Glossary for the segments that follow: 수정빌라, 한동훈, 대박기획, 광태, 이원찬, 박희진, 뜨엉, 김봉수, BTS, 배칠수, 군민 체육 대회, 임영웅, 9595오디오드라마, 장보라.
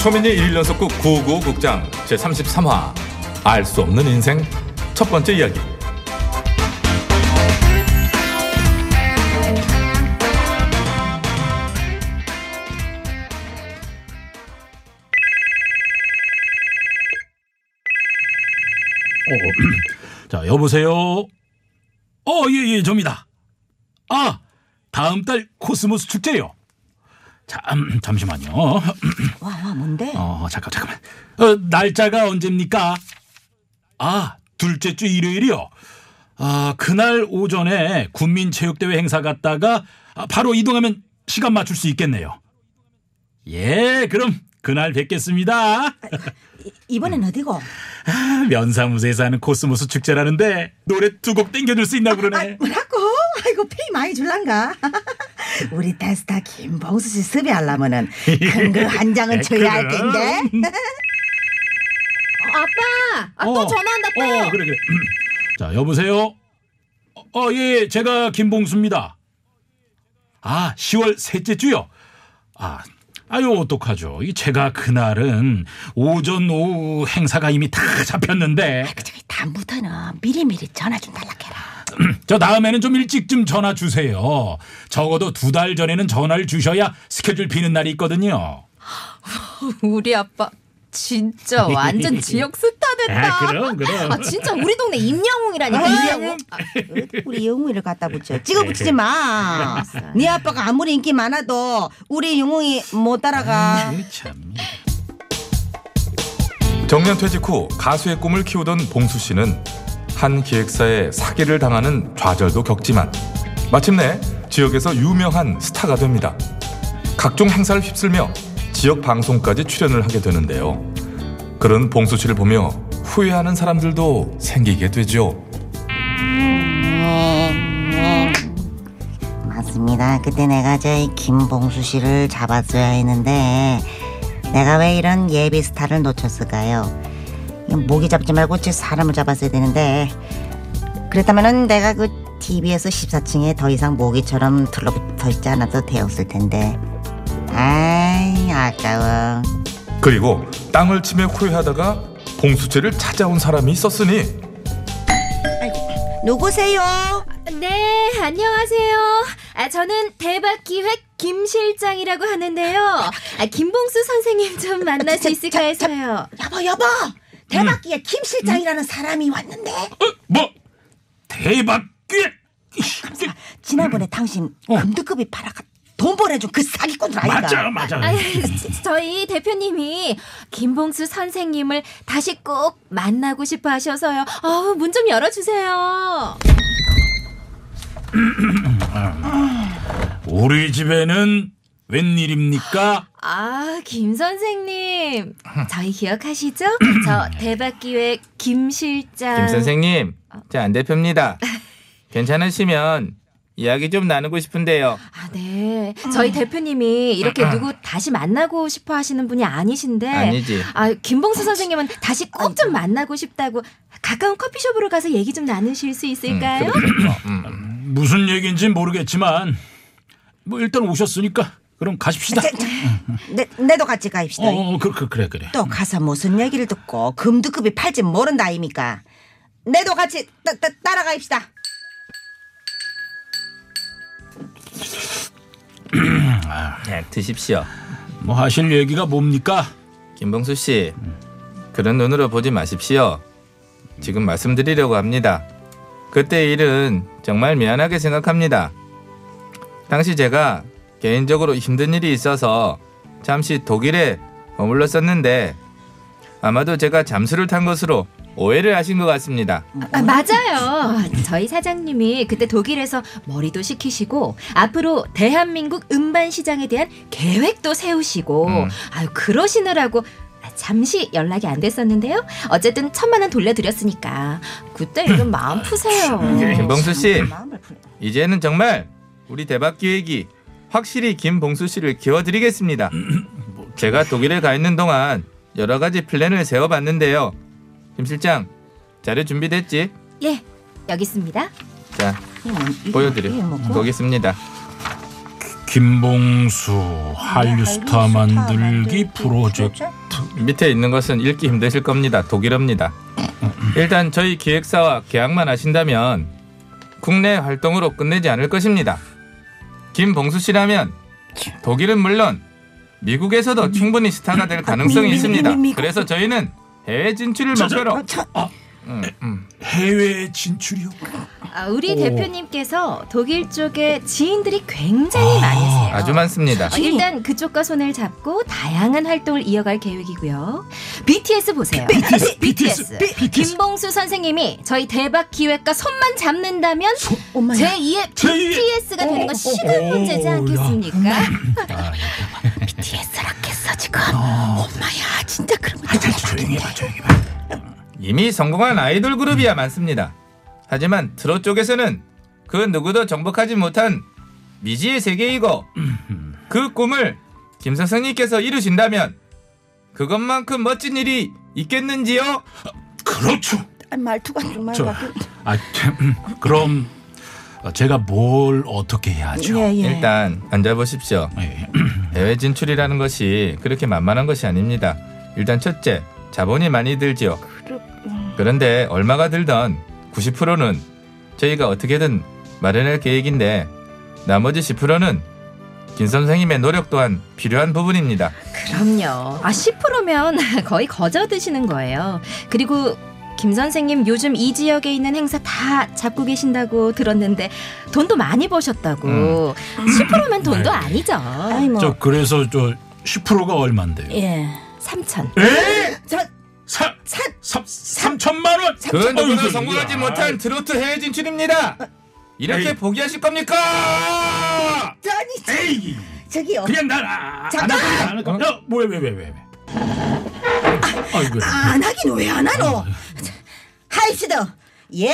초민이 1일 연속극 99극장 제33화 알 수 없는 인생 첫 번째 이야기. 자, 여보세요. 예예, 저입니다. 다음 달 코스모스 축제요. 잠시만요. 와, 뭔데? 잠깐만. 날짜가 언제입니까? 둘째 주 일요일이요. 그날 오전에 군민 체육 대회 행사 갔다가 바로 이동하면 시간 맞출 수 있겠네요. 예, 그럼 그날 뵙겠습니다. 이번엔 어디고? 면사무소에서 하는 코스모스 축제라는데 노래 두 곡 땡겨줄 수 있나 그러네. 뭐라고? 아이고, 페이 많이 줄란가? 우리 댄스타 김봉수 씨 섭외하려면은 큰 거 한 장은 줘야 할 텐데. 아빠, 또 전화한다 또. 그래. 자, 여보세요. 예, 제가 김봉수입니다. 10월 셋째 주요. 어떡하죠. 제가 그날은 오전 오후 행사가 이미 다 잡혔는데. 저기 다음부터는 미리미리 전화 좀 달라해라. 저 다음에는 좀 일찍 좀 전화 주세요. 적어도 2달 전에는 전화를 주셔야 스케줄 비는 날이 있거든요. 우리 아빠 진짜 완전 지역 스타 됐다. 그럼. 진짜 우리 동네 임영웅이라니까. 임영웅? 우리 영웅이를 갖다 붙여. 찍어 붙이지 마. 네 아빠가 아무리 인기 많아도 우리 영웅이 못 따라가. 정년 퇴직 후 가수의 꿈을 키우던 봉수 씨는 한 기획사에 사기를 당하는 좌절도 겪지만 마침내 지역에서 유명한 스타가 됩니다. 각종 행사를 휩쓸며 지역 방송까지 출연을 하게 되는데요. 그런 봉수 씨를 보며 후회하는 사람들도 생기게 되죠. 맞습니다. 그때 내가 저희 김봉수 씨를 잡았어야 했는데 내가 왜 이런 예비 스타를 놓쳤을까요? 모기 잡지 말고 제 사람을 잡았어야 되는데 그랬다면은 내가 그 TV에서 14층에 더 이상 모기처럼 들러붙어 있지 않아도 되었을 텐데. 아까워. 그리고 땅을 치며 후회하다가 봉수씨를 찾아온 사람이 있었으니. 누구세요? 네, 안녕하세요. 저는 대박기획 김 실장이라고 하는데요. 김봉수 선생님 좀 만날 수 있을까 해서요. 여보. 대박기획 김 실장이라는 사람이 왔는데. 대박기획? 지난번에 당신 금두급이 팔아갔다. 돈 벌어준 그 사기꾼들 아닌가? 맞아. 저희 대표님이 김봉수 선생님을 다시 꼭 만나고 싶어 하셔서요. 문 좀 열어주세요. 우리 집에는 웬일입니까? 김 선생님. 저희 기억하시죠? 저 대박기획 김 실장. 김 선생님, 저 안 대표입니다. 괜찮으시면 이야기 좀 나누고 싶은데요. 네. 저희 대표님이 이렇게 누구 다시 만나고 싶어 하시는 분이 아니신데. 아니지. 김봉수 선생님은 다시 꼭 좀 만나고 싶다고 가까운 커피숍으로 가서 얘기 좀 나누실 수 있을까요? 무슨 얘기인지 모르겠지만 일단 오셨으니까 그럼 가십시다. 내도 같이 가입시다. 그래. 또 가서 무슨 얘기를 듣고 금두급이 팔지 모른다 아닙니까? 내도 같이 따라가입시다. 드십시오. 뭐 하실 얘기가 뭡니까? 김봉수 씨, 그런 눈으로 보지 마십시오. 지금 말씀드리려고 합니다. 그때 일은 정말 미안하게 생각합니다. 당시 제가 개인적으로 힘든 일이 있어서 잠시 독일에 머물렀었는데 아마도 제가 잠수를 탄 것으로 오해를 하신 것 같습니다. 맞아요. 저희 사장님이 그때 독일에서 머리도 식히시고 앞으로 대한민국 음반 시장에 대한 계획도 세우시고 그러시느라고 잠시 연락이 안 됐었는데요. 어쨌든 1,000만 원 돌려드렸으니까 그때 이런 마음 푸세요. 김봉수 씨, 이제는 정말 우리 대박 기획이 확실히 김봉수 씨를 키워드리겠습니다. 제가 독일에 가 있는 동안 여러 가지 플랜을 세워봤는데요. 김 실장, 자료 준비됐지? 예, 여기 있습니다. 자, 보여드려. 거기 있습니다. 김봉수 한류스타 만들기 프로젝트. 밑에 있는 것은 읽기 힘드실 겁니다. 독일어입니다. 일단 저희 기획사와 계약만 하신다면 국내 활동으로 끝내지 않을 것입니다. 김봉수 씨라면 독일은 물론 미국에서도 충분히 스타가 될 가능성이 있습니다. 그래서 저희는 해외 진출을 목표로. 해외 진출이요? 우리 대표님께서 독일 쪽에 지인들이 굉장히 많으세요. 아주 많습니다. 일단 그쪽과 손을 잡고 다양한 활동을 이어갈 계획이고요. BTS 보세요. BTS. 김봉수 선생님이 저희 대박 기획과 손만 잡는다면 제2의 BTS가 되는 건 시간 문제지 않겠습니까? BTS 라켓어 지금. 엄마야 진짜 그러면 조용히 봐. 이미 성공한 아이돌 그룹이야 많습니다. 하지만 트롯 쪽에서는 그 누구도 정복하지 못한 미지의 세계이고 그 꿈을 김 선생님께서 이루신다면 그것만큼 멋진 일이 있겠는지요? 그렇죠. 말투가 정말 그럼 제가 뭘 어떻게 해야죠? 일단 앉아보십시오. 해외 진출이라는 것이 그렇게 만만한 것이 아닙니다. 일단 첫째, 자본이 많이 들지요. 그런데 얼마가 들던 90%는 저희가 어떻게든 마련할 계획인데 나머지 10%는 김 선생님의 노력 또한 필요한 부분입니다. 그럼요. 10%면 거의 거저 드시는 거예요. 그리고 김 선생님 요즘 이 지역에 있는 행사 다 잡고 계신다고 들었는데 돈도 많이 버셨다고. 10%면 돈도 아니죠. 그래서 10%가 얼만데요? 3,000. 에? 3,000만 원! 그 누구도 성공하지 못한 트로트 해외 진출입니다. 이렇게 포기하실 겁니까? 아니 저기요. 그냥 안 할 겁니다. 왜? 안 하긴 왜 안 하노? 하입시다. 예.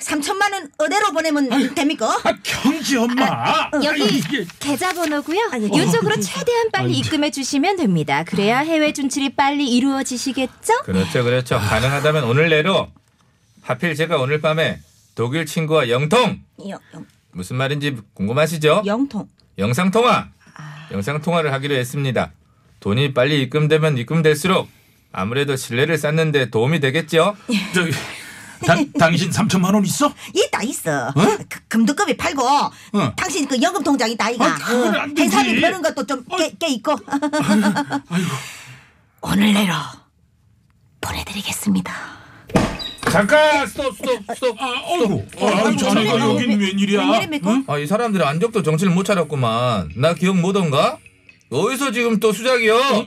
3천만 원 어디로 보내면 됩니까? 경지 엄마. 여기 계좌번호고요. 이쪽으로 최대한 빨리 입금해 주시면 됩니다. 그래야 해외 진출이 빨리 이루어지시겠죠? 그렇죠. 가능하다면 오늘 내로. 하필 제가 오늘 밤에 독일 친구와 영통. 무슨 말인지 궁금하시죠? 영상통화. 영상통화를 하기로 했습니다. 돈이 빨리 입금되면 입금될수록 아무래도 신뢰를 쌓는 데 도움이 되겠죠? 당신 3천만 원 있어? 다 있어. 금두껍이 팔고 당신 그 연금 통장 있다 이가. 회사비 버는 것도 좀 꽤 있고. 아이고. 오늘 내로 보내드리겠습니다. 잠깐 스톱. 아이고. 자네가 여긴 웬일이야? 이 사람들은 안적도 정신을 못 차렸구만. 나 기억 못한가? 어디서 지금 또 수작이요?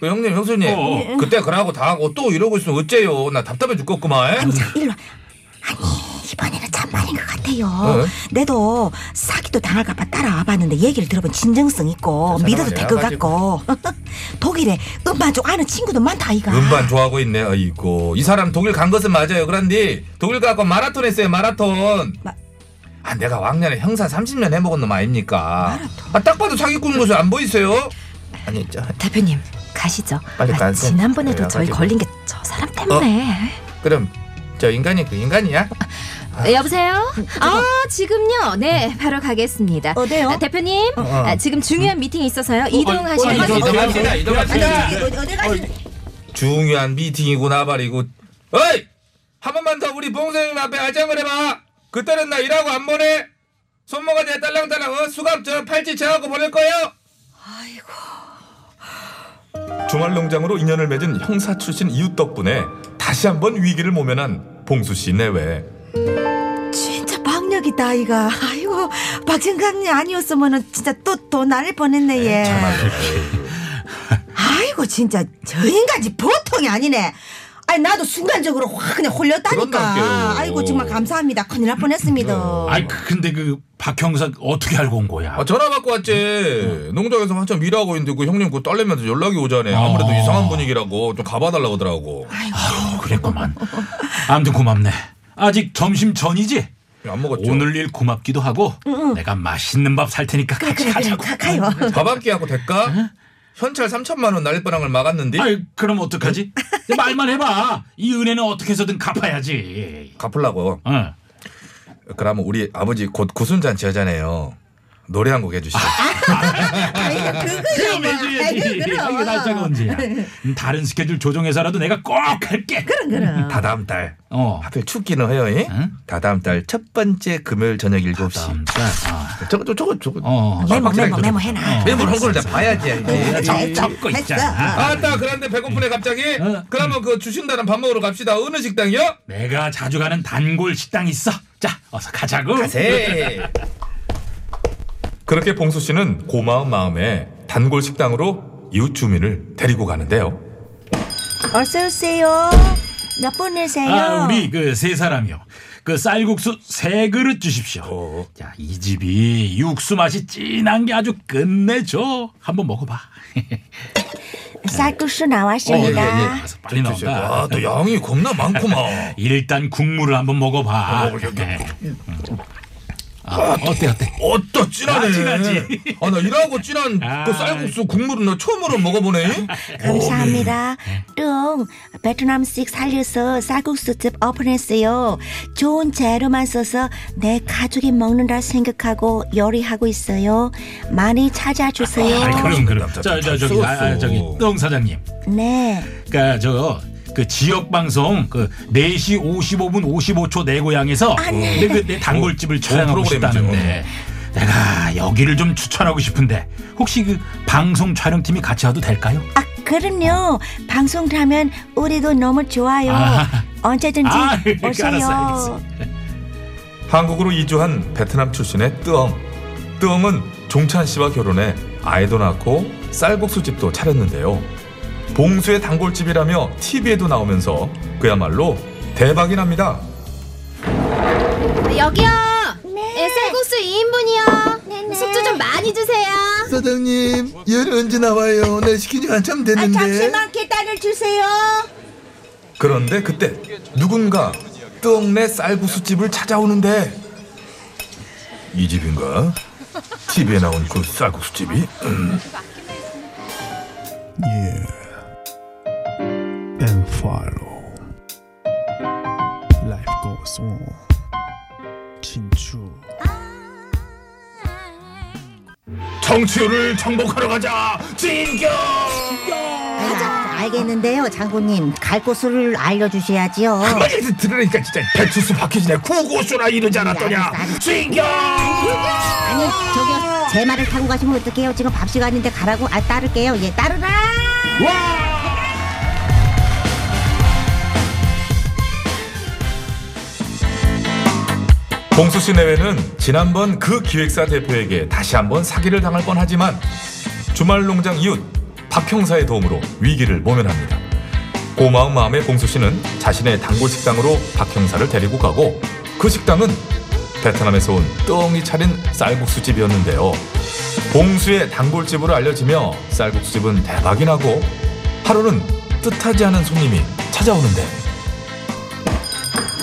그 형님, 형수님, 그때 그러고 다 하고 또 이러고 있으면 어째요? 나 답답해 죽겠구만. 일로 와. 이번에는 참말인 것 같아요. 내도 사기도 당할까봐 따라와 봤는데 얘기를 들어보면 진정성 있고 믿어도 될 것 같고. 독일에 음반 좀 아는 친구도 많다 이가. 음반 좋아하고 있네. 아이고, 이 사람 독일 간 것은 맞아요. 그런데 독일 가고 마라톤 했어요. 마라톤. 내가 왕년에 형사 30년 해먹은 놈 아닙니까? 딱 봐도 사기꾼 모습 안 보이세요? 아니, 대표님 가시죠. 빨리 가세요. 지난번에도 저희 걸린 게 저 사람 때문에. 그럼 저 인간이 그 인간이야? 여보세요? 지금요? 네, 바로 가겠습니다. 어디요? 대표님, 지금 중요한 미팅이 있어서요. 이동하셔야 돼요. 이동합시다. 어디 가시는? 중요한 미팅이고 나발이고. 어이! 한 번만 더 우리 봉수 형님 앞에 아장을 해봐. 그때는 나 일하고 안 보내. 손모가지에 딸랑딸랑 수갑 저 팔찌 제하고 보낼 거예요. 아이고. 주말농장으로 인연을 맺은 형사 출신 이웃 덕분에 다시 한번 위기를 모면한 봉수 씨 내외. 진짜 박력이다 아이가. 아이고, 박진감이 아니었으면은 진짜 또 나를 보냈네 얘. 아이고 진짜 저 인간이 보통이 아니네. 나도 순간적으로 확 그냥 홀렸다니까. 아이고 정말 감사합니다. 큰일 날 뻔했습니다. 근데 그 박 형사 어떻게 알고 온 거야? 전화 받고 왔지. 농장에서 한참 일하고 있는데 그 형님 그 딸내미한테 연락이 오자네. 아무래도 이상한 분위기라고 좀 가봐달라고 하더라고. 아유, 그랬구만. 아무튼 고맙네. 아직 점심 전이지? 안 먹었죠. 오늘 일 고맙기도 하고 내가 맛있는 밥 살 테니까 같이 가자고. 밥 한 끼 하고 될까? 현찰 3천만 원 날릴 뻔한 걸 막았는데. 그럼 어떡하지? 말만 해봐. 이 은혜는 어떻게 해서든 갚아야지. 갚으려고. 그러면 우리 아버지 곧 구순잔치 하잖아요. 노래 한 곡 해주시죠. 아, 그거 해줘야지. 이거 날짜가 언제야. 다른 스케줄 조정해서라도 내가 꼭 할게. 그럼. 다다음 달. 하필 춥기는 해요. 응? 다다음 달 첫 번째 금요일 저녁 7시. 다다음 달. 저거. 메모 해놔. 메모를 한 걸 내가 봐야지. 잡고 있잖아. 아따 그런데 배고프네 갑자기. 그러면 그 주신다는 밥 먹으러 갑시다. 어느 식당이요? 내가 자주 가는 단골 식당 있어. 자 어서 가자고. 가세. 그렇게 봉수 씨는 고마운 마음에 단골 식당으로 이웃 주민을 데리고 가는데요. 어서 오세요. 몇 분 내세요? 우리 그 세 사람이요. 그 쌀국수 세 그릇 주십시오. 자, 이 집이 육수 맛이 진한 게 아주 끝내줘. 한번 먹어봐. 쌀국수 나왔습니다. 예. 빨리 나온다. 또 양이 겁나 많구만. 일단 국물을 한번 먹어봐. 어때? 진하네. 진하지. 나 이러고 진한 그 쌀국수 국물은 나 처음으로 먹어보네. 감사합니다. 뚱 베트남식 살려서 쌀국수집 오픈했어요. 좋은 재료만 써서 내 가족이 먹는다 생각하고 요리하고 있어요. 많이 찾아주세요. 그럼. 저기 뚱 사장님. 네. 그러니까 그 지역 방송 그 4시 55분 55초 내 고향에서 내 단골집을 촬영하고 싶다는데 내가 여기를 좀 추천하고 싶은데 혹시 그 방송 촬영팀이 같이 와도 될까요? 그럼요. 방송 하면 우리도 너무 좋아요. 언제든지 오세요. 알았어. 한국으로 이주한 베트남 출신의 뜨엉. 뜨엉은 종찬 씨와 결혼해 아이도 낳고 쌀국수집도 차렸는데요. 봉수의 단골집이라며 TV에도 나오면서 그야말로 대박이 납니다. 여기요. 네. 쌀국수 2인분이요. 네네. 숙주 좀 많이 주세요. 사장님, 열 언제 나와요? 내 시킨 지 한참 됐는데. 잠시만 계단을 주세요. 그런데 그때 누군가 뜨엉네 쌀국수집을 찾아오는데 이 집인가? TV에 나온 그 쌀국수집이? 예. And follow. Life goes on. 진출. 정치율을 정복하러 가자. 진격. 알겠는데요, 장군님. 갈 곳을 알려주셔야지요. 한마디에서 들으니까 진짜 배추수 박혀지네. 구고수라 이러지 않았더냐. 진격. 아니 저기요, 제 말을 타고 가시면 어떡해요. 지금 밥 시간인데 가라고. 따를게요. 예, 따르라. 와. 봉수 씨 내외는 지난번 그 기획사 대표에게 다시 한번 사기를 당할 뻔하지만 주말 농장 이웃 박 형사의 도움으로 위기를 모면합니다. 고마운 마음에 봉수 씨는 자신의 단골 식당으로 박 형사를 데리고 가고 그 식당은 베트남에서 온 뜨엉이 차린 쌀국수집이었는데요. 봉수의 단골집으로 알려지며 쌀국수집은 대박이 나고 하루는 뜻하지 않은 손님이 찾아오는데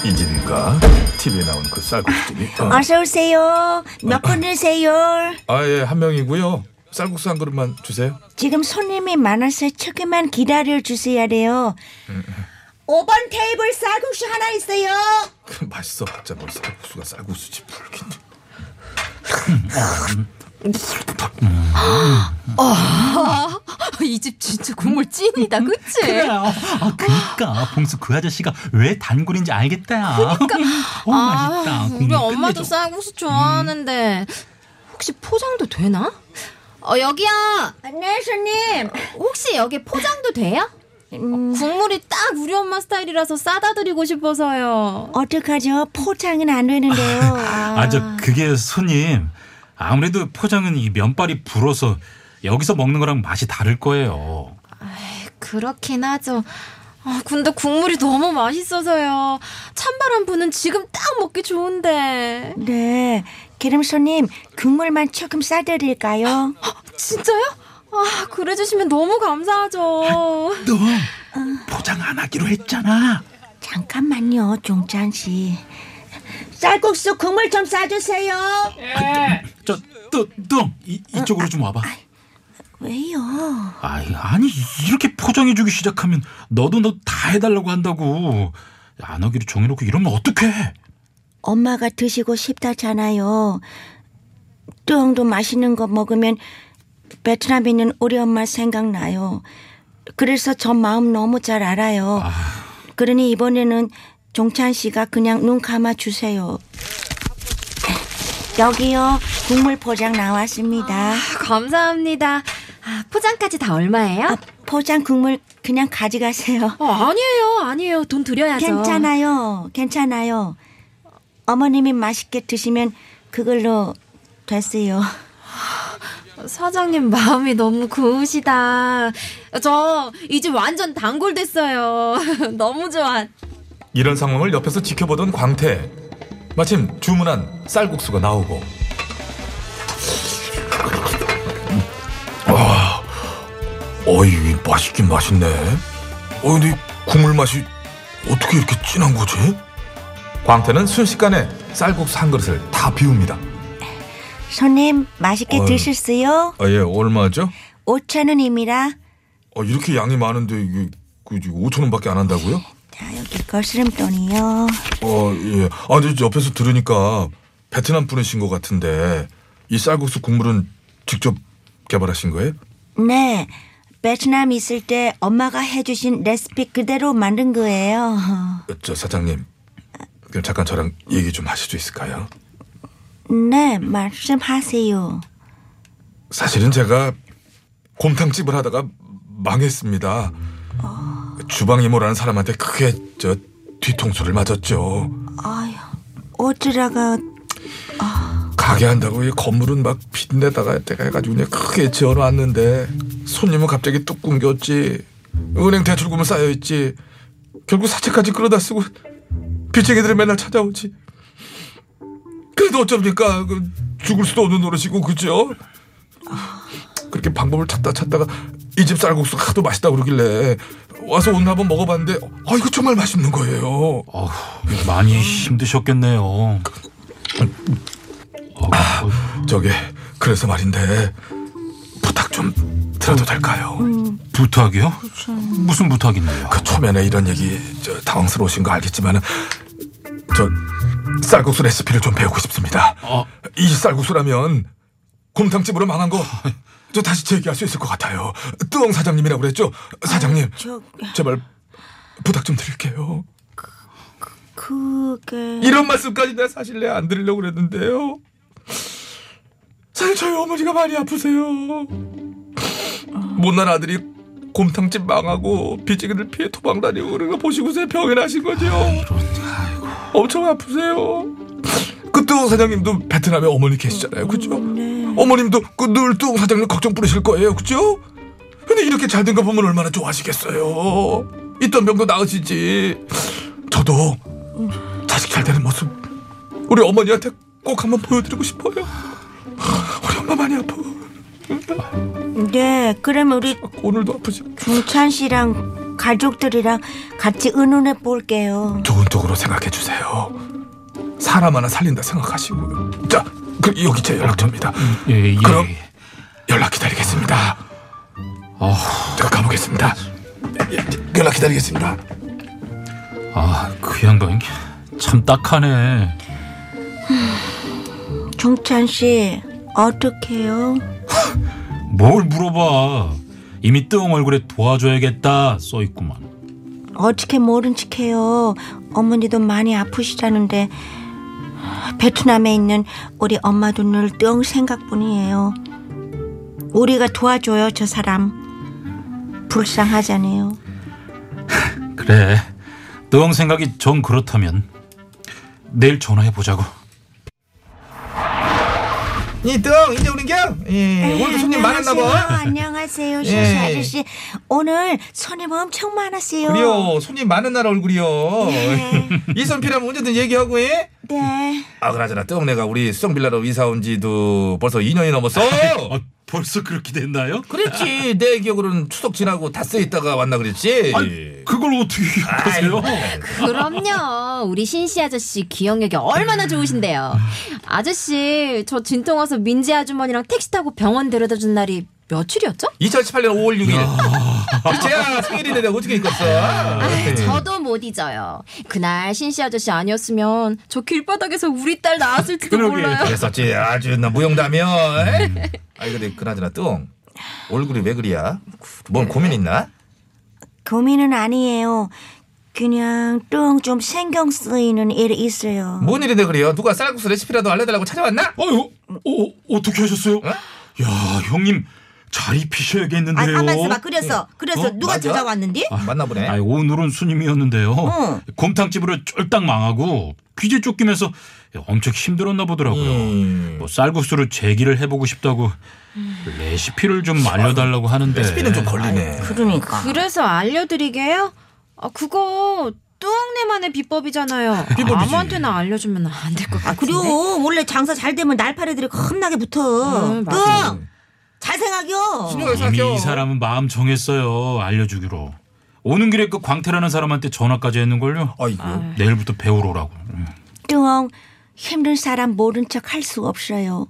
이 집인가? TV에 나온 그 쌀국수집이. 어서 오세요. 몇 분이세요? 예, 한 명이고요. 쌀국수 한 그릇만 주세요. 지금 손님이 많아서 조금만 기다려 주셔야 돼요. 5번 테이블 쌀국수 하나 있어요. 맛있어. 진짜 뭐 쌀국수가 쌀국수집 불긴. 이 집 진짜 국물 찐이다, 그치? 그러니까 봉수 그 아저씨가 왜 단골인지 알겠다. 그러니까 맛있다. 우리 엄마도 쌀국수 좋아하는데 혹시 포장도 되나? 여기요. 네, 손님. 혹시 여기 포장도 돼요? 국물이 딱 우리 엄마 스타일이라서 싸다 드리고 싶어서요. 어떡하죠? 포장은 안 되는데요. 그게 손님. 아무래도 포장은 이 면발이 불어서 여기서 먹는 거랑 맛이 다를 거예요. 그렇긴 하죠. 근데 국물이 너무 맛있어서요. 찬바람 부는 지금 딱 먹기 좋은데. 네. 기름 손님, 국물만 조금 싸드릴까요? 진짜요? 그래주시면 너무 감사하죠. 너 포장 안 하기로 했잖아. 잠깐만요, 종찬 씨. 쌀국수 국물 좀 싸주세요. 예. 뚱 이쪽으로 좀 와봐. 왜요? 아니 이렇게 포장해주기 시작하면 너도 다 해달라고 한다고. 안 하기로 정해놓고 이러면 어떡해. 엄마가 드시고 싶다잖아요. 뜨엉도 맛있는 거 먹으면 베트남에 있는 우리 엄마 생각나요. 그래서 저 마음 너무 잘 알아요. 아. 그러니 이번에는 종찬 씨가 그냥 눈 감아주세요. 여기요. 국물 포장 나왔습니다. 아, 감사합니다. 아, 포장까지 다 얼마예요? 아, 포장 국물 그냥 가져가세요. 아, 아니에요. 돈 드려야죠. 괜찮아요. 어머님이 맛있게 드시면 그걸로 됐어요. 사장님 마음이 너무 고우시다. 저 이제 완전 단골 됐어요. 너무 좋아. 이런 상황을 옆에서 지켜보던 광태. 마침 주문한 쌀국수가 나오고. 아, 어이 맛있긴 맛있네. 근데 국물 맛이 어떻게 이렇게 진한 거지? 광태는 순식간에 쌀국수 한 그릇을 다 비웁니다. 손님 맛있게 드실수요? 아, 예, 얼마죠? 5,000원입니다. 이렇게 양이 많은데 이게 5,000원밖에 안 한다고요? 자, 여기 거스름돈이요. 예. 근데 옆에서 들으니까 베트남 분이신 것 같은데 이 쌀국수 국물은 직접 개발하신 거예요? 네, 베트남 있을 때 엄마가 해주신 레시피 그대로 만든 거예요. 저 사장님, 그럼 잠깐 저랑 얘기 좀 하실 수 있을까요? 네, 말씀하세요. 사실은 제가 곰탕집을 하다가 망했습니다. 주방 이모라는 사람한테 크게 저 뒤통수를 맞았죠. 아유, 어쩌다가... 가게 한다고 이 건물은 막 빚내다가 내가 해가지고 그냥 크게 지어놨는데 손님은 갑자기 뚝 끊겼지. 은행 대출금은 쌓여있지. 결국 사채까지 끌어다 쓰고 빚쟁이들이 맨날 찾아오지. 그래도 어쩝니까? 죽을 수도 없는 노릇이고, 그죠? 그렇게 방법을 찾다가 이 집 쌀국수가 하도 맛있다 그러길래 와서 오늘 한번 먹어봤는데 이거 정말 맛있는 거예요. 많이 힘드셨겠네요. 그래서 말인데 부탁 좀 드려도 될까요? 부탁이요? 무슨 부탁인데요? 초면에 이런 얘기 당황스러우신 거 알겠지만은 저... 쌀국수 레시피를 좀 배우고 싶습니다. 이 쌀국수라면 곰탕집으로 망한 거 저 다시 제기할 수 있을 것 같아요. 뜨엉 사장님이라고 그랬죠? 사장님, 제발 부탁 좀 드릴게요. 그게... 이런 말씀까지 내가 사실 안 드리려고 그랬는데요. 사실 저희 어머니가 많이 아프세요. 못난 아들이 곰탕집 망하고 빚쟁이들 피해 도망다니고 그런 거 보시고서 병원하신 거죠. 엄청 아프세요. 그 뜨엉 사장님도 베트남에 어머니 계시잖아요, 그죠? 네. 어머님도 그 늘 뜨엉 사장님 걱정 뿌리실 거예요, 그죠? 근데 이렇게 잘 된 거 보면 얼마나 좋아하시겠어요. 있던 병도 나으시지. 저도 자식 잘 되는 모습 우리 어머니한테 꼭 한번 보여드리고 싶어요. 우리 엄마 많이 아파. 네, 그럼 우리 오늘도 아프지. 중찬 씨랑 가족들이랑 같이 의논해 볼게요. 좋은 쪽으로 생각해 주세요. 사람 하나 살린다 생각하시고요. 자, 여기 제 연락처입니다. 예. 그럼 연락 기다리겠습니다. 제가 가보겠습니다. 연락 기다리겠습니다. 그 양반 참 딱하네. 종찬 씨, 어떡해요? 뭘 물어봐. 이미 뜨엉 얼굴에 도와줘야겠다 써있구만. 어떻게 모른 척해요. 어머니도 많이 아프시다는데 베트남에 있는 우리 엄마도 늘 뜨엉 생각뿐이에요. 우리가 도와줘요, 저 사람. 불쌍하잖아요. 그래, 뜨엉 생각이 정 그렇다면 내일 전화해보자고. 뜨엉 이제 오는겨? 오늘도 손님 많았나봐. 안녕하세요, 신수 아저씨. 오늘 손님 엄청 많았어요. 그래요, 손님 많은 날 얼굴이요. 이손 필요하면 언제든 얘기하고. 네. 그나저나 뜨엉, 내가 우리 수정빌라로 이사온 지도 벌써 2년이 넘었어. 벌써 그렇게 됐나요? 그렇지. 내 기억으로는 추석 지나고 다 쓰여있다가 왔나 그랬지. 그걸 어떻게 기억하세요? 그럼요, 우리 신씨 아저씨 기억력이 얼마나 좋으신데요. 아저씨, 저 진통 와서 민지 아주머니랑 택시 타고 병원 데려다준 날이 며칠이었죠? 2018년 5월 6일. 제가 생일인데 내가 어떻게 잊겠어. 저도 못 잊어요. 그날 신씨 아저씨 아니었으면 저 길바닥에서 우리 딸 나왔을지도 몰라요. 그랬었지. 아주 나 무용다며. 아니 근데 그나저나 뚱 얼굴이 왜 그리야? 뭔 고민 있나? 고민은 아니에요. 그냥 뚱 좀 신경 쓰이는 일이 있어요. 뭔 일인데 그래요? 누가 쌀국수 레시피라도 알려달라고 찾아왔나? 아유, 어떻게 하셨어요? 어? 야 형님 잘 입히셔야겠는데요. 아 가만있어 봐. 그래서 누가 맞아? 찾아왔는디? 아, 맞나보네. 아니 오늘은 스님이었는데요. 곰탕집으로 쫄딱 망하고 귀재 쫓기면서 엄청 힘들었나 보더라고요. 뭐 쌀국수로 재기를 해보고 싶다고 레시피를 좀 알려달라고 하는데 레시피는 좀 걸리네. 아유, 그러니까. 그래서 알려드리게요? 아 그거 뚱내만의 비법이잖아요. 아무한테나 알려주면 안 될 것 같은데. 그리고 원래 장사 잘 되면 날파리들이 겁나게 붙어. 뚱! 잘 생각이요. 이미 이 사람은 마음 정했어요. 알려주기로. 오는 길에 그 광태라는 사람한테 전화까지 했는걸요. 아이고. 내일부터 배우러 오라고. 뜨엉 힘든 사람 모른 척 할 수 없어요.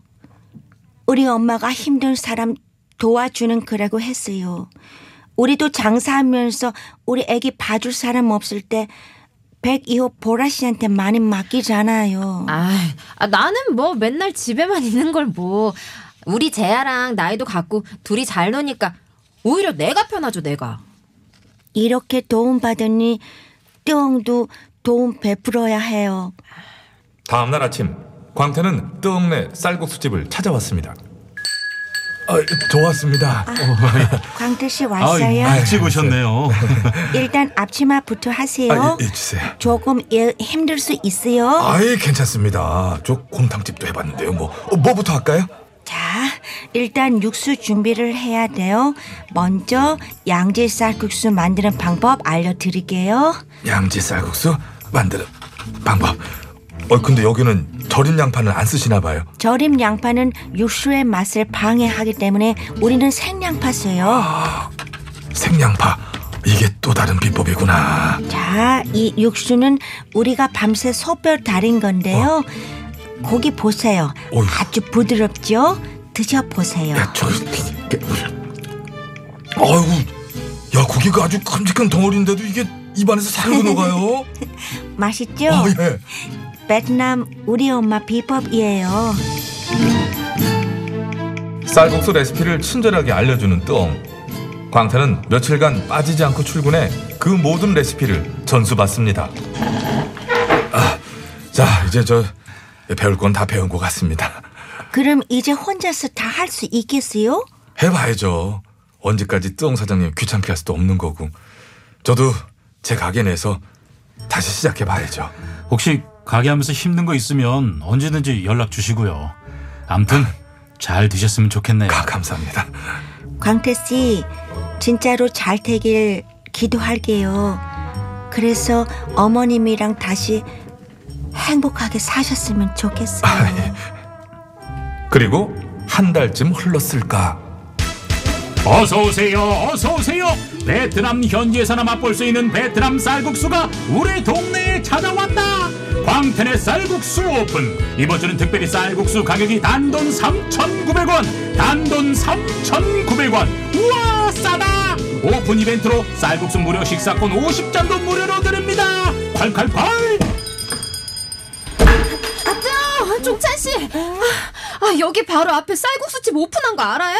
우리 엄마가 힘든 사람 도와주는 거라고 했어요. 우리도 장사하면서 우리 애기 봐줄 사람 없을 때 102호 보라 씨한테 많이 맡기잖아요. 아 나는 뭐 맨날 집에만 있는 걸 뭐. 우리 재아랑 나이도 같고 둘이 잘 노니까 오히려 내가 편하죠. 내가. 이렇게 도움받으니 뜨엉도 도움 베풀어야 해요. 다음 날 아침 광태는 뜨엉네 쌀국수집을 찾아왔습니다. 좋았습니다. 광태 씨 왔어요? 일찍 오셨네요. 일단 앞치마부터 하세요. 주세요. 조금 힘들 수 있어요. 괜찮습니다. 저 곰탕집도 해봤는데요. 뭐부터 할까요? 자, 일단 육수 준비를 해야 돼요. 먼저 양지 쌀국수 만드는 방법 알려드릴게요. 양지 쌀국수 만드는 방법. 근데 여기는 절임 양파는 안 쓰시나 봐요. 절임 양파는 육수의 맛을 방해하기 때문에 우리는 생양파 써요. 생양파. 이게 또 다른 비법이구나. 자, 이 육수는 우리가 밤새 소뼈 달인 건데요. 고기 보세요. 아주 부드럽죠? 드셔보세요. 고기가 아주 큼직한 덩어리인데도 이게 입안에서 살고 녹아요. 맛있죠? 예. 베트남 우리 엄마 비법이에요. 쌀국수 레시피를 친절하게 알려주는 뜨엉. 광태는 며칠간 빠지지 않고 출근해 그 모든 레시피를 전수받습니다. 자, 이제 저 배울 건 다 배운 것 같습니다. 그럼 이제 혼자서 다 할 수 있겠어요? 해봐야죠. 언제까지 뜨엉 사장님 귀찮게 할 수도 없는 거고. 저도 제 가게 내서 다시 시작해봐야죠. 혹시 가게 하면서 힘든 거 있으면 언제든지 연락 주시고요. 아무튼 잘 드셨으면 좋겠네요. 감사합니다. 광태 씨 진짜로 잘 되길 기도할게요. 그래서 어머님이랑 다시 행복하게 사셨으면 좋겠어요. 그리고 한 달쯤 흘렀을까. 어서 오세요. 베트남 현지에서나 맛볼 수 있는 베트남 쌀국수가 우리 동네에 찾아왔다. 광태네 쌀국수 오픈. 이번 주는 특별히 쌀국수 가격이 단돈 3,900원. 우와 싸다. 오픈 이벤트로 쌀국수 무료 식사권 50잔도 무료로 드립니다. 콸콸콸. 종찬씨, 여기 바로 앞에 쌀국수집 오픈한 거 알아요?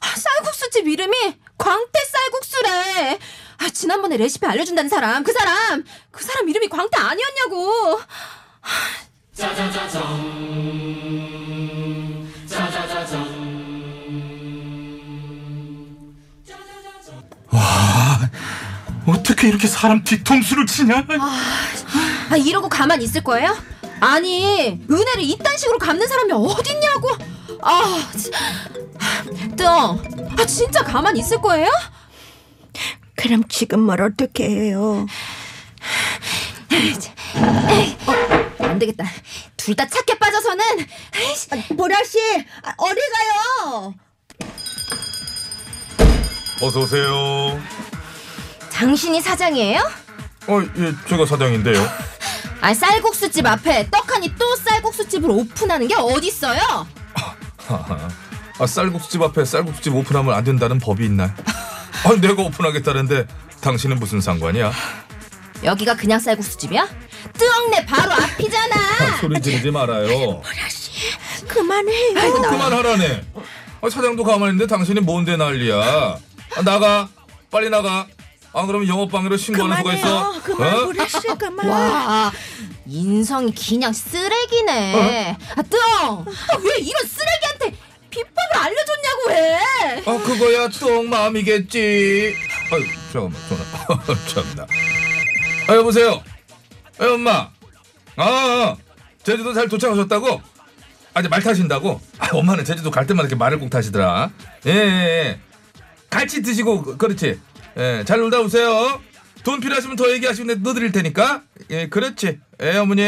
쌀국수집 이름이 광태 쌀국수래. 지난번에 레시피 알려준다는 사람, 그 사람 이름이 광태 아니었냐고. 와, 어떻게 이렇게 사람 뒤통수를 치냐. 이러고 가만히 있을 거예요? 아니 은혜를 이딴 식으로 갚는 사람이 어딨냐고. 뜨엉 진짜 가만히 있을 거예요? 그럼 지금 뭘 어떻게 해요? 안되겠다. 둘 다 착해 빠져서는. 보라씨 어디 가요? 어서오세요. 당신이 사장이에요? 예, 제가 사장인데요. 쌀국수집 앞에 떡하니 또 쌀국수집을 오픈하는 게 어딨어요? 아, 쌀국수집 앞에 쌀국수집 오픈하면 안 된다는 법이 있나요? 아, 내가 오픈하겠다는데 당신은 무슨 상관이야? 여기가 그냥 쌀국수집이야? 뜨엉네 바로 앞이잖아. 아, 소리 지르지 말아요. 보라씨 그만해요. 아이고, 그만하라네. 아, 사장도 가만히 있는데 당신이 뭔데 난리야. 아, 나가 빨리 나가. 안 그러면 영업방해로 신고하는 수가 있어. 그만해요. 보라씨 그만. 와, 인성이 그냥 쓰레기네. 아, 뜨엉 아, 왜 이런 쓰레기한테 비법을 알려줬냐고 해. 아, 그거야 뜨엉 마음이겠지. 아유 잠깐만 전화. 참나. 아, 여보세요. 에, 엄마. 아, 제주도 잘 도착하셨다고? 아, 이제 말 타신다고? 아, 엄마는 제주도 갈 때마다 이렇게 말을 꼭 타시더라. 예, 예. 같이 드시고, 그렇지. 예, 잘 놀다 오세요. 돈 필요하시면 더 얘기하시면 넣어드릴 테니까. 예, 그렇지. 예, 어머니.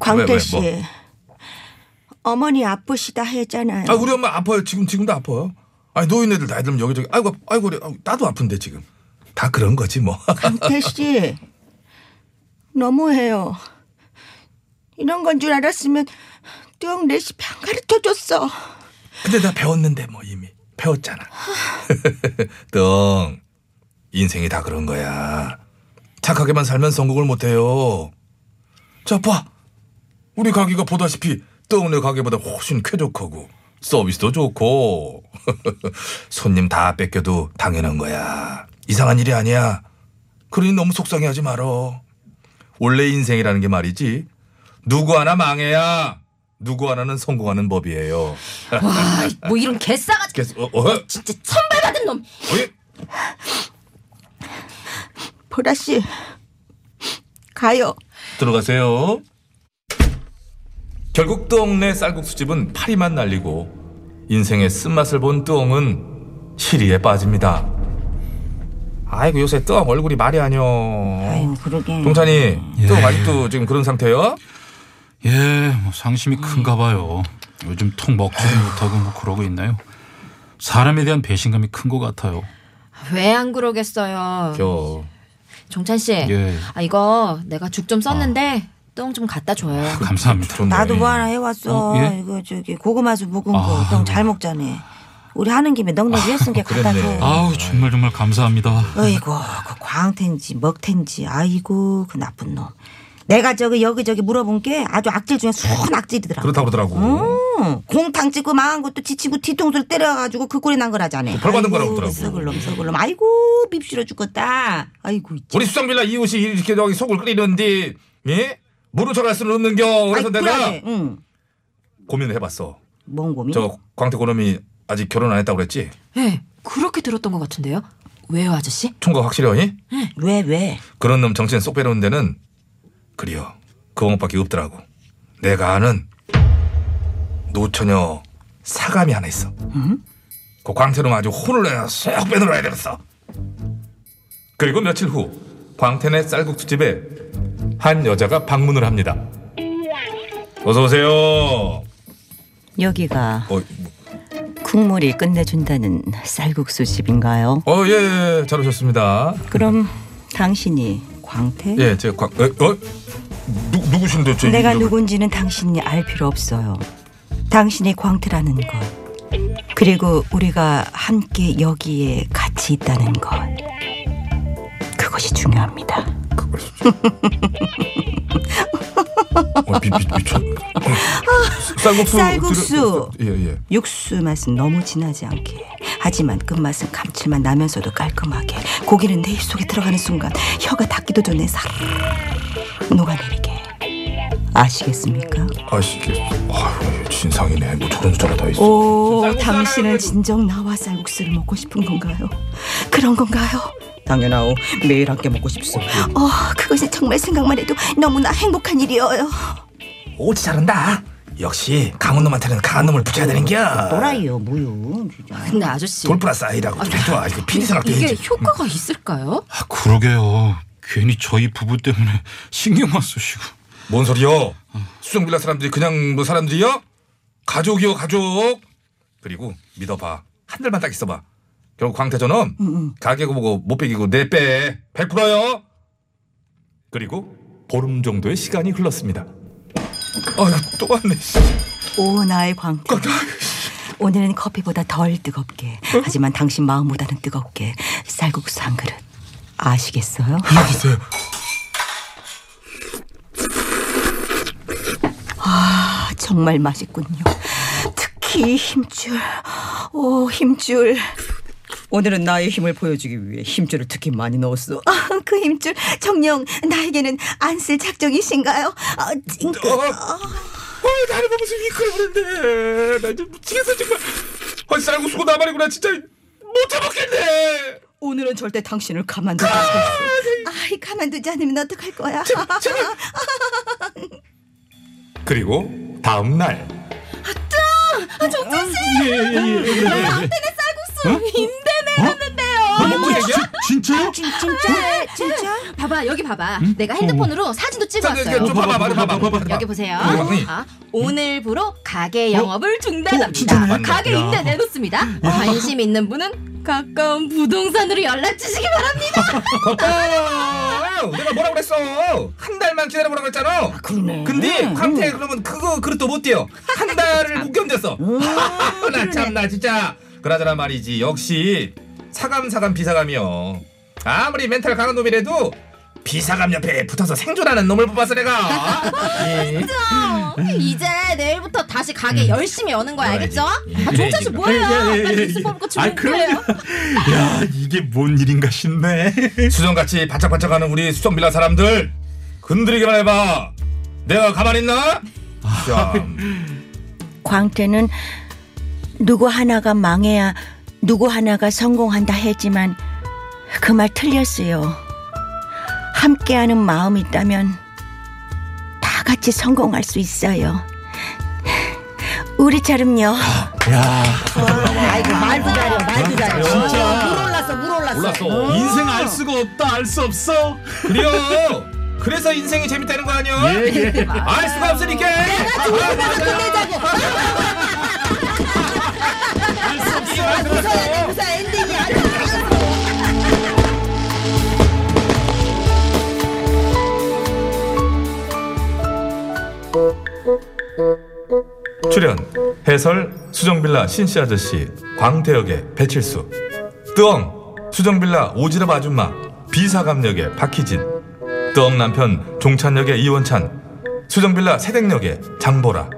광태 씨. 뭐. 어머니 아프시다 했잖아요. 아, 우리 엄마 아파요. 지금도 아파요. 아니, 노인네들 나이 들면 여기저기. 아이고, 그래. 나도 아픈데, 지금. 다 그런 거지 뭐. 강태 씨 너무해요. 이런 건 줄 알았으면 뜨엉 레시피 안 가르쳐줬어. 근데 나 배웠는데 뭐 이미 배웠잖아. 뜨엉 인생이 다 그런 거야. 착하게만 살면 성공을 못해요. 자 봐, 우리 가게가 보다시피 뜨엉네 가게보다 훨씬 쾌적하고 서비스도 좋고 손님 다 뺏겨도 당연한 거야. 이상한 일이 아니야. 그러니 너무 속상해하지 말어. 원래 인생이라는 게 말이지. 누구 하나 망해야 누구 하나는 성공하는 법이에요. 와, 뭐 이런 개싸가지. 진짜 천벌받은 놈. 보라 씨, 가요. 들어가세요. 결국 뜨엉네 쌀국수집은 파리만 날리고 인생의 쓴맛을 본 뜨엉은 시리에 빠집니다. 아이고 요새 뜨엉 얼굴이 말이 아니오. 아유 그러게. 동찬이 예. 뜨엉 아직도 지금 그런 상태요? 예, 뭐 상심이 큰가 봐요. 요즘 통 먹지도 못하고 뭐 그러고 있나요? 사람에 대한 배신감이 큰 것 같아요. 왜 안 그러겠어요. 겨. 종찬 씨, 예. 아 이거 내가 죽 좀 썼는데 뜨엉 좀 갖다 줘요. 아, 감사합니다. 나도 뭐 하나 해왔어. 예? 이거 저기 고구마수 묵은 거 뜨엉 잘 먹자네. 우리 하는 김에 넉넉히 했으니까 갖다 줘. 아우 정말 감사합니다. 어이구 그 광태인지 먹태인지 아이고 그 나쁜 놈. 내가 저기 여기저기 물어본 게 아주 악질 중에 순 악질이더라. 그렇다고 그러더라고. 공탕 찍고 망한 것도 지치고 뒤통수를 때려가지고 그 꼴이 난 거라잖아. 벌 받은 거라고 그러더라고. 서글놈. 아이고 밉시러 죽겠다. 아이고 있지. 우리 수정빌라 이웃이 이렇게 저기 속을 끓이는데 예? 모른 척할 수는 없는겨. 그래서 내가 고민을 해봤어. 뭔 고민? 저 광태 고놈이 아직 결혼 안 했다고 그랬지? 네. 그렇게 들었던 것 같은데요. 왜요 아저씨? 총각 확실히? 네. 왜? 그런 놈 정신 쏙 빼놓은 데는 그리요. 그 방법밖에 없더라고. 내가 아는 노처녀 사감이 하나 있어. 그 광태놈 아주 혼을 내야 쏙 빼놓아야 되겠어. 그리고 며칠 후 광태네 쌀국수집에 한 여자가 방문을 합니다. 어서 오세요. 여기가... 국물이 끝내준다는 쌀국수 집인가요? 예, 잘 오셨습니다. 그럼 당신이 광태? 예, 제가 광태. 누구신데? 내가 누군지는 당신이 알 필요 없어요. 당신이 광태라는 것, 그리고 우리가 함께 여기에 같이 있다는 것, 그것이 중요합니다. 그것이 미쳤네. 쌀국수 육수 맛은 너무 진하지 않게, 하지만 끝맛은 감칠맛 나면서도 깔끔하게, 고기는 내 입속에 들어가는 순간 혀가 닿기도 전에 사르르 녹아내리게. 아시겠습니까? 아유, 진상이네. 뭐 저런 숫자가 다 있어. 오, 당신은 진정 나와 쌀국수를 먹고 싶은 건가요? 그런 건가요? 당연하오. 매일 함께 먹고 싶소. 그것은 정말 생각만 해도 너무나 행복한 일이어요. 오지 잘한다. 역시 강한 놈한테는 강한 놈을 붙여야 되는겨. 또라이요 뭐요 진짜. 근데 아저씨 돌플러스 아이라고 좋아. 이거 피디 생각도 이게 해야지. 효과가 있을까요? 아 그러게요. 괜히 저희 부부 때문에 신경만 쓰시고. 뭔 소리요? 수정빌라 사람들이 그냥 뭐 사람들이요? 가족이요 가족. 그리고 믿어봐. 한 달만 딱 있어봐. 결국 광태전은 가게고 보고 못 빼기고 내 빼 100%요. 그리고 보름 정도의 시간이 흘렀습니다. 아유 또 왔네. 오 나의 광태, 오늘은 커피보다 덜 뜨겁게, 하지만 당신 마음보다는 뜨겁게 쌀국수 한 그릇 아시겠어요? 알려주세요. 아 정말 맛있군요. 특히 힘줄, 오 힘줄. 오늘은 나의 힘을 보여주기 위해 힘줄을 특히 많이 넣었어. 아, 그 힘줄 정녕 나에게는 안 쓸 작정이신가요? 아, 찡긋. 나를 보면서 위클을 부른데. 나 이제 미치겠어 정말. 아, 쌀국수고 나발이구나. 진짜 못 참았겠네. 오늘은 절대 당신을 가만두지 않겠어. 아이 가만두지 않으면 어떡할 거야. 제발. 그리고 다음 날. 아, 정찬 씨. 예. 임대매였는데요. 진짜요? 진짜? 봐봐 여기 봐봐. 내가 핸드폰으로 사진도 찍어왔어요. 봐봐. 여기 보세요. 오늘부로 가게 영업을 중단합니다. 가게 임대 내놓습니다. 관심 있는 분은 가까운 부동산으로 연락 주시기 바랍니다. 내가 뭐라 그랬어? 한 달만 기다려보라고 했잖아. 아, 그러네. 근데 광태 그러면 그거 그릇도 못 떼요. 한 달을 못 견뎠어. 나 참나 진짜. 그나저나 말이지 역시 사감 비사감이요. 아무리 멘탈 강한 놈이라도 비사감 옆에 붙어서 생존하는 놈을 뽑았어 내가. 이제 내일부터 다시 가게 열심히 여는 거야. 알겠죠? 아, 종찬 씨 뭐예요? 입술 뽑고 주문 거예요. 야 이게 뭔 일인가 싶네. 수정같이 반짝반짝하는 우리 수정빌라 사람들 건드리기만 해봐. 내가 가만히 있나? 광태는 누구 하나가 망해야 누구 하나가 성공한다 했지만 그 말 틀렸어요. 함께하는 마음이 있다면 다 같이 성공할 수 있어요. 우리처럼요. 야, 아이고 말 기다려. 진짜 물 올랐어. 인생 알 수가 없다, 알 수 없어. 그래요. 그래서 인생이 재밌다는 거 아니야? 알 수가 없으니까. 내가 죽으면서 끝내자고. 무사 엔딩이야. 출연 해설 수정빌라 신씨 아저씨, 광태역의 배칠수, 뜨엉 수정빌라 오지랖 아줌마, 비사감역의 박희진, 뜨엉 남편 종찬역의 이원찬, 수정빌라 세댁역의 장보라,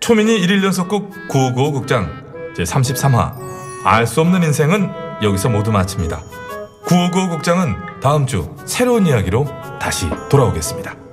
초민이 1일 연속극 9595 극장 제33화 알 수 없는 인생은 여기서 모두 마칩니다. 9595 극장은 다음 주 새로운 이야기로 다시 돌아오겠습니다.